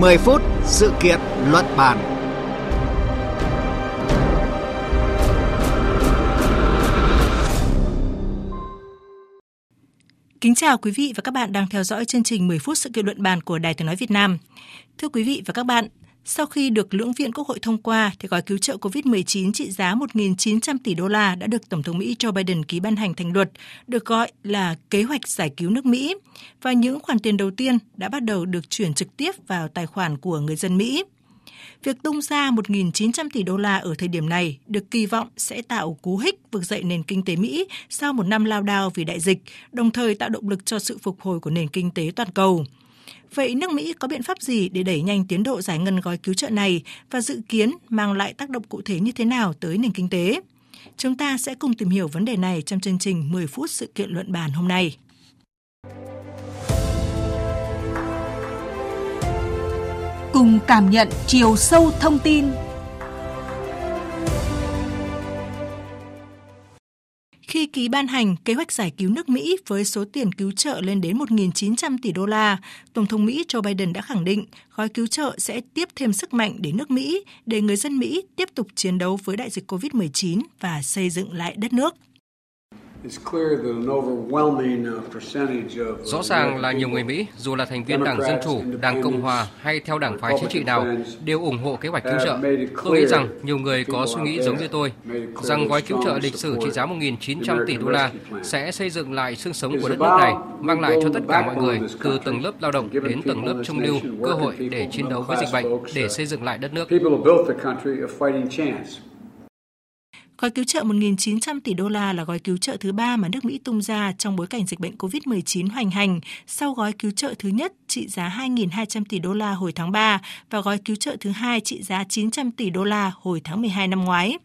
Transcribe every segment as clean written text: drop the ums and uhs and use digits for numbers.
10 phút sự kiện luận bàn. Kính chào quý vị và các bạn đang theo dõi chương trình 10 phút sự kiện luận bàn của Đài Tiếng nói Việt Nam. Thưa quý vị và các bạn, sau khi được lưỡng viện Quốc hội thông qua, thì gói cứu trợ COVID-19 trị giá 1.900 tỷ đô la đã được Tổng thống Mỹ Joe Biden ký ban hành thành luật, được gọi là kế hoạch giải cứu nước Mỹ, và những khoản tiền đầu tiên đã bắt đầu được chuyển trực tiếp vào tài khoản của người dân Mỹ. Việc tung ra 1.900 tỷ đô la ở thời điểm này được kỳ vọng sẽ tạo cú hích vực dậy nền kinh tế Mỹ sau một năm lao đao vì đại dịch, đồng thời tạo động lực cho sự phục hồi của nền kinh tế toàn cầu. Vậy nước Mỹ có biện pháp gì để đẩy nhanh tiến độ giải ngân gói cứu trợ này và dự kiến mang lại tác động cụ thể như thế nào tới nền kinh tế? Chúng ta sẽ cùng tìm hiểu vấn đề này trong chương trình 10 phút sự kiện luận bàn hôm nay. Cùng cảm nhận chiều sâu thông tin. Khi ký ban hành kế hoạch giải cứu nước Mỹ với số tiền cứu trợ lên đến 1.900 tỷ đô la, Tổng thống Mỹ Joe Biden đã khẳng định gói cứu trợ sẽ tiếp thêm sức mạnh đến nước Mỹ để người dân Mỹ tiếp tục chiến đấu với đại dịch COVID-19 và xây dựng lại đất nước. Rõ ràng là nhiều người Mỹ, dù là thành viên Đảng Dân Chủ, Đảng Cộng Hòa hay theo đảng phái chính trị nào, đều ủng hộ kế hoạch cứu trợ. Tôi nghĩ rằng nhiều người có suy nghĩ giống như tôi, rằng gói cứu trợ lịch sử trị giá 1.900 tỷ đô la sẽ xây dựng lại xương sống của đất nước này, mang lại cho tất cả mọi người, từ tầng lớp lao động đến tầng lớp trung lưu, cơ hội để chiến đấu với dịch bệnh, để xây dựng lại đất nước. Gói cứu trợ 1.900 tỷ đô la là gói cứu trợ thứ 3 mà nước Mỹ tung ra trong bối cảnh dịch bệnh COVID-19 hoành hành, sau gói cứu trợ thứ nhất trị giá 2.200 tỷ đô la hồi tháng 3 và gói cứu trợ thứ 2 trị giá 900 tỷ đô la hồi tháng 12 năm ngoái.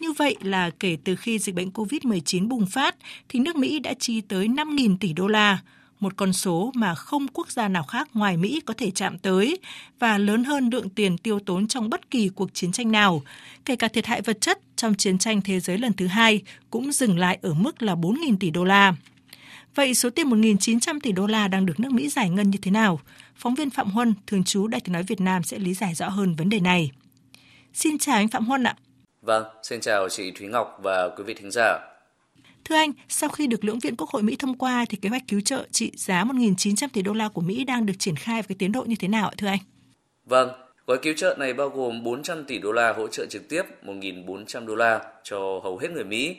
Như vậy là kể từ khi dịch bệnh COVID-19 bùng phát thì nước Mỹ đã chi tới 5.000 tỷ đô la, một con số mà không quốc gia nào khác ngoài Mỹ có thể chạm tới và lớn hơn lượng tiền tiêu tốn trong bất kỳ cuộc chiến tranh nào. Kể cả thiệt hại vật chất trong chiến tranh thế giới lần thứ hai cũng dừng lại ở mức là 4.000 tỷ đô la. Vậy số tiền 1.900 tỷ đô la đang được nước Mỹ giải ngân như thế nào? Phóng viên Phạm Huân, thường trú Đài Tiếng nói Việt Nam sẽ lý giải rõ hơn vấn đề này. Xin chào anh Phạm Huân ạ. Vâng, xin chào chị Thúy Ngọc và quý vị thính giả. Thưa anh, sau khi được lưỡng viện Quốc hội Mỹ thông qua thì kế hoạch cứu trợ trị giá 1.900 tỷ đô la của Mỹ đang được triển khai với tiến độ như thế nào ạ thưa anh? Vâng, gói cứu trợ này bao gồm 400 tỷ đô la hỗ trợ trực tiếp 1.400 đô la cho hầu hết người Mỹ,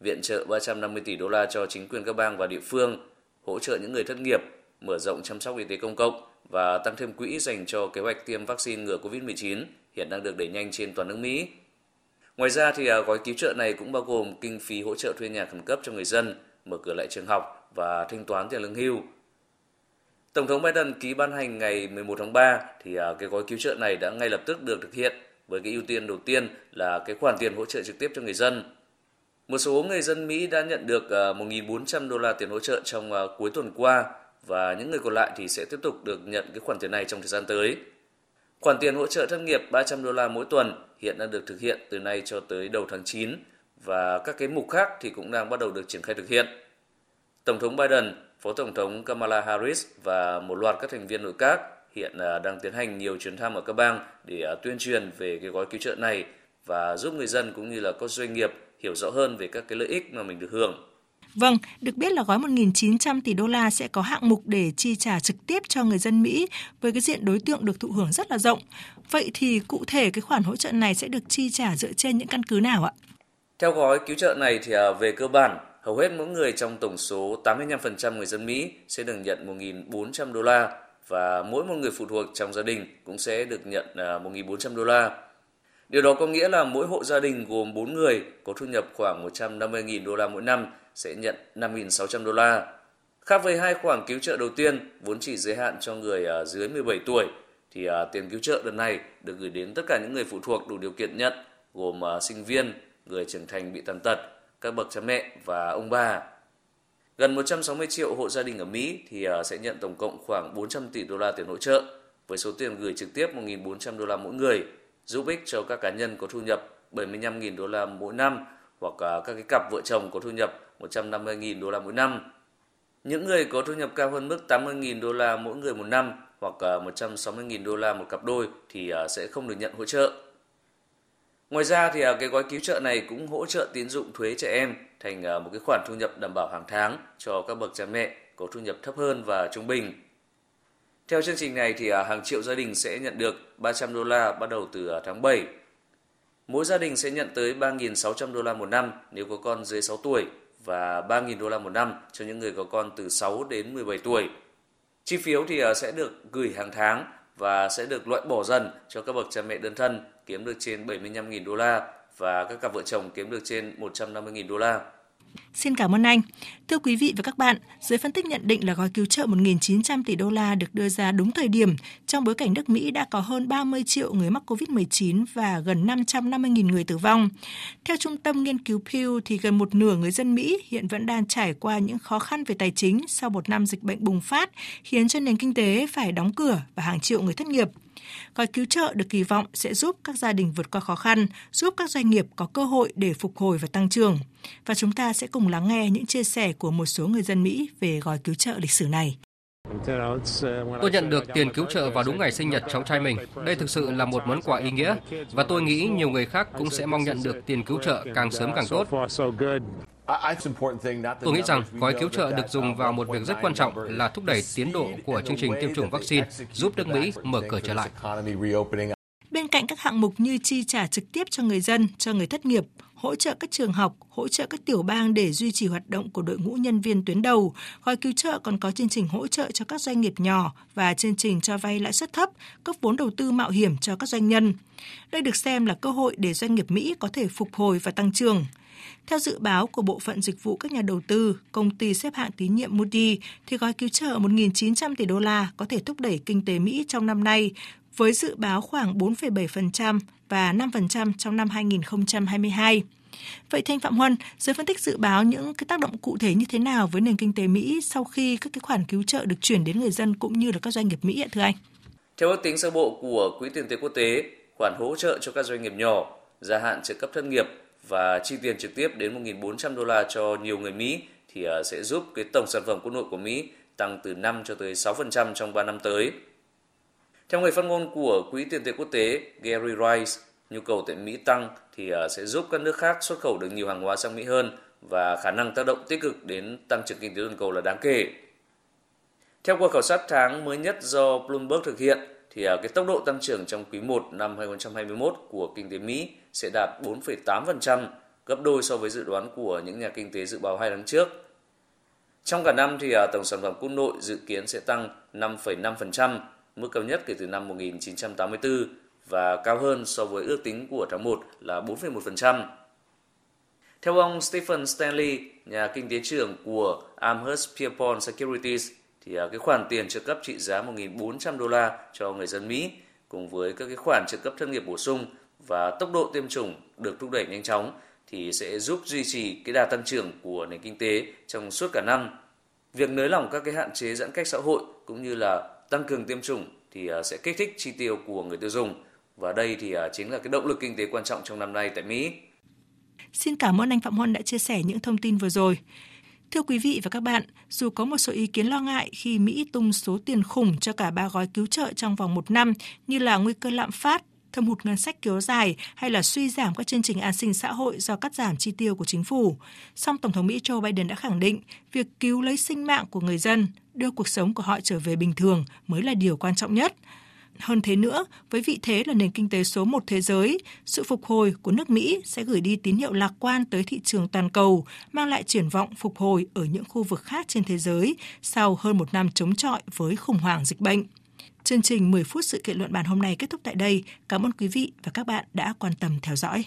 viện trợ 350 tỷ đô la cho chính quyền các bang và địa phương, hỗ trợ những người thất nghiệp, mở rộng chăm sóc y tế công cộng và tăng thêm quỹ dành cho kế hoạch tiêm vaccine ngừa COVID-19 hiện đang được đẩy nhanh trên toàn nước Mỹ. Ngoài ra thì gói cứu trợ này cũng bao gồm kinh phí hỗ trợ thuê nhà khẩn cấp cho người dân, mở cửa lại trường học và thanh toán tiền lương hưu. Tổng thống Biden ký ban hành ngày 11 tháng 3 thì cái gói cứu trợ này đã ngay lập tức được thực hiện với cái ưu tiên đầu tiên là cái khoản tiền hỗ trợ trực tiếp cho người dân. Một số người dân Mỹ đã nhận được 1.400 đô la tiền hỗ trợ trong cuối tuần qua và những người còn lại thì sẽ tiếp tục được nhận cái khoản tiền này trong thời gian tới. Khoản tiền hỗ trợ thất nghiệp 300 đô la mỗi tuần hiện đang được thực hiện từ nay cho tới đầu tháng 9 và các cái mục khác thì cũng đang bắt đầu được triển khai thực hiện. Tổng thống Biden, Phó Tổng thống Kamala Harris và một loạt các thành viên nội các hiện đang tiến hành nhiều chuyến thăm ở các bang để tuyên truyền về cái gói cứu trợ này và giúp người dân cũng như là các doanh nghiệp hiểu rõ hơn về các cái lợi ích mà mình được hưởng. Vâng, được biết là gói 1.900 tỷ đô la sẽ có hạng mục để chi trả trực tiếp cho người dân Mỹ với cái diện đối tượng được thụ hưởng rất là rộng. Vậy thì cụ thể cái khoản hỗ trợ này sẽ được chi trả dựa trên những căn cứ nào ạ? Theo gói cứu trợ này thì về cơ bản, hầu hết mỗi người trong tổng số 85% người dân Mỹ sẽ được nhận 1.400 đô la và mỗi một người phụ thuộc trong gia đình cũng sẽ được nhận 1.400 đô la. Điều đó có nghĩa là mỗi hộ gia đình gồm 4 người có thu nhập khoảng 150.000 đô la mỗi năm sẽ nhận 5.600 đô la. Khác với hai khoản cứu trợ đầu tiên vốn chỉ giới hạn cho người dưới 17 tuổi, thì tiền cứu trợ đợt này được gửi đến tất cả những người phụ thuộc đủ điều kiện nhận, gồm sinh viên, người trưởng thành bị tàn tật, các bậc cha mẹ và ông bà. Gần 160 triệu hộ gia đình ở Mỹ thì sẽ nhận tổng cộng khoảng 400 tỷ đô la tiền hỗ trợ, với số tiền gửi trực tiếp 1.400 đô la mỗi người, giúp ích cho các cá nhân có thu nhập 75.000 đô la mỗi năm hoặc các cái cặp vợ chồng có thu nhập 150.000 đô la mỗi năm. Những người có thu nhập cao hơn mức 80.000 đô la mỗi người một năm hoặc 160.000 đô la một cặp đôi thì sẽ không được nhận hỗ trợ. Ngoài ra thì cái gói cứu trợ này cũng hỗ trợ tín dụng thuế trẻ em thành một cái khoản thu nhập đảm bảo hàng tháng cho các bậc cha mẹ có thu nhập thấp hơn và trung bình. Theo chương trình này thì hàng triệu gia đình sẽ nhận được 300 đô la bắt đầu từ tháng 7. Mỗi gia đình sẽ nhận tới 3.600 đô la một năm nếu có con dưới 6 tuổi và 3.000 đô la một năm cho những người có con từ 6 đến 17 tuổi. Chi phiếu thì sẽ được gửi hàng tháng và sẽ được loại bỏ dần cho các bậc cha mẹ đơn thân kiếm được trên 75.000 đô la và các cặp vợ chồng kiếm được trên 150.000 đô la. Xin cảm ơn anh. Thưa quý vị và các bạn, giới phân tích nhận định là gói cứu trợ 1.900 tỷ đô la được đưa ra đúng thời điểm trong bối cảnh nước Mỹ đã có hơn 30 triệu người mắc COVID-19 và gần 550.000 người tử vong. Theo Trung tâm Nghiên cứu Pew, thì gần một nửa người dân Mỹ hiện vẫn đang trải qua những khó khăn về tài chính sau một năm dịch bệnh bùng phát, khiến cho nền kinh tế phải đóng cửa và hàng triệu người thất nghiệp. Gói cứu trợ được kỳ vọng sẽ giúp các gia đình vượt qua khó khăn, giúp các doanh nghiệp có cơ hội để phục hồi và tăng trưởng. Và chúng ta sẽ cùng lắng nghe những chia sẻ của một số người dân Mỹ về gói cứu trợ lịch sử này. Tôi nhận được tiền cứu trợ vào đúng ngày sinh nhật cháu trai mình. Đây thực sự là một món quà ý nghĩa và tôi nghĩ nhiều người khác cũng sẽ mong nhận được tiền cứu trợ càng sớm càng tốt. Tôi nghĩ rằng gói cứu trợ được dùng vào một việc rất quan trọng là thúc đẩy tiến độ của chương trình tiêm chủng vaccine, giúp nước Mỹ mở cửa trở lại. Bên cạnh các hạng mục như chi trả trực tiếp cho người dân, cho người thất nghiệp, hỗ trợ các trường học, hỗ trợ các tiểu bang để duy trì hoạt động của đội ngũ nhân viên tuyến đầu, gói cứu trợ còn có chương trình hỗ trợ cho các doanh nghiệp nhỏ và chương trình cho vay lãi suất thấp, cấp vốn đầu tư mạo hiểm cho các doanh nhân. Đây được xem là cơ hội để doanh nghiệp Mỹ có thể phục hồi và tăng trưởng. Theo dự báo của Bộ phận Dịch vụ các nhà đầu tư, công ty xếp hạng tín nhiệm Moody, thì gói cứu trợ 1.900 tỷ đô la có thể thúc đẩy kinh tế Mỹ trong năm nay, với dự báo khoảng 4,7% và 5% trong năm 2022. Vậy Thanh Phạm Huân, giới phân tích dự báo những cái tác động cụ thể như thế nào với nền kinh tế Mỹ sau khi các cái khoản cứu trợ được chuyển đến người dân cũng như là các doanh nghiệp Mỹ ạ thưa anh? Theo ước tính sơ bộ của Quỹ tiền tệ quốc tế, khoản hỗ trợ cho các doanh nghiệp nhỏ, gia hạn trợ cấp thất nghiệp và chi tiền trực tiếp đến 1.400 đô la cho nhiều người Mỹ thì sẽ giúp cái tổng sản phẩm quốc nội của Mỹ tăng từ 5 cho tới 6% trong 3 năm tới. Theo người phát ngôn của Quỹ tiền tệ quốc tế Gary Rice, nhu cầu tại Mỹ tăng thì sẽ giúp các nước khác xuất khẩu được nhiều hàng hóa sang Mỹ hơn và khả năng tác động tích cực đến tăng trưởng kinh tế toàn cầu là đáng kể. Theo cuộc khảo sát tháng mới nhất do Bloomberg thực hiện, thì cái tốc độ tăng trưởng trong quý 1 năm 2021 của kinh tế Mỹ sẽ đạt 4,8%, gấp đôi so với dự đoán của những nhà kinh tế dự báo 2 tháng trước. Trong cả năm thì tổng sản phẩm quốc nội dự kiến sẽ tăng 5,5%, mức cao nhất kể từ năm 1984 và cao hơn so với ước tính của tháng 1 là 4,1%. Theo ông Stephen Stanley, nhà kinh tế trưởng của Amherst Pierpont Securities, thì cái khoản tiền trợ cấp trị giá 1.400 đô la cho người dân Mỹ cùng với các cái khoản trợ cấp thất nghiệp bổ sung và tốc độ tiêm chủng được thúc đẩy nhanh chóng thì sẽ giúp duy trì cái đà tăng trưởng của nền kinh tế trong suốt cả năm. Việc nới lỏng các cái hạn chế giãn cách xã hội cũng như là tăng cường tiêm chủng thì sẽ kích thích chi tiêu của người tiêu dùng và đây thì chính là cái động lực kinh tế quan trọng trong năm nay tại Mỹ. Xin cảm ơn anh Phạm Huân đã chia sẻ những thông tin vừa rồi. Thưa quý vị và các bạn, dù có một số ý kiến lo ngại khi Mỹ tung số tiền khủng cho cả 3 gói cứu trợ trong vòng 1 năm như là nguy cơ lạm phát, thâm hụt ngân sách kéo dài hay là suy giảm các chương trình an sinh xã hội do cắt giảm chi tiêu của chính phủ. Song Tổng thống Mỹ Joe Biden đã khẳng định việc cứu lấy sinh mạng của người dân, đưa cuộc sống của họ trở về bình thường mới là điều quan trọng nhất. Hơn thế nữa, với vị thế là nền kinh tế số 1 thế giới, sự phục hồi của nước Mỹ sẽ gửi đi tín hiệu lạc quan tới thị trường toàn cầu, mang lại triển vọng phục hồi ở những khu vực khác trên thế giới sau hơn một năm chống chọi với khủng hoảng dịch bệnh. Chương trình 10 phút sự kiện luận bàn hôm nay kết thúc tại đây. Cảm ơn quý vị và các bạn đã quan tâm theo dõi.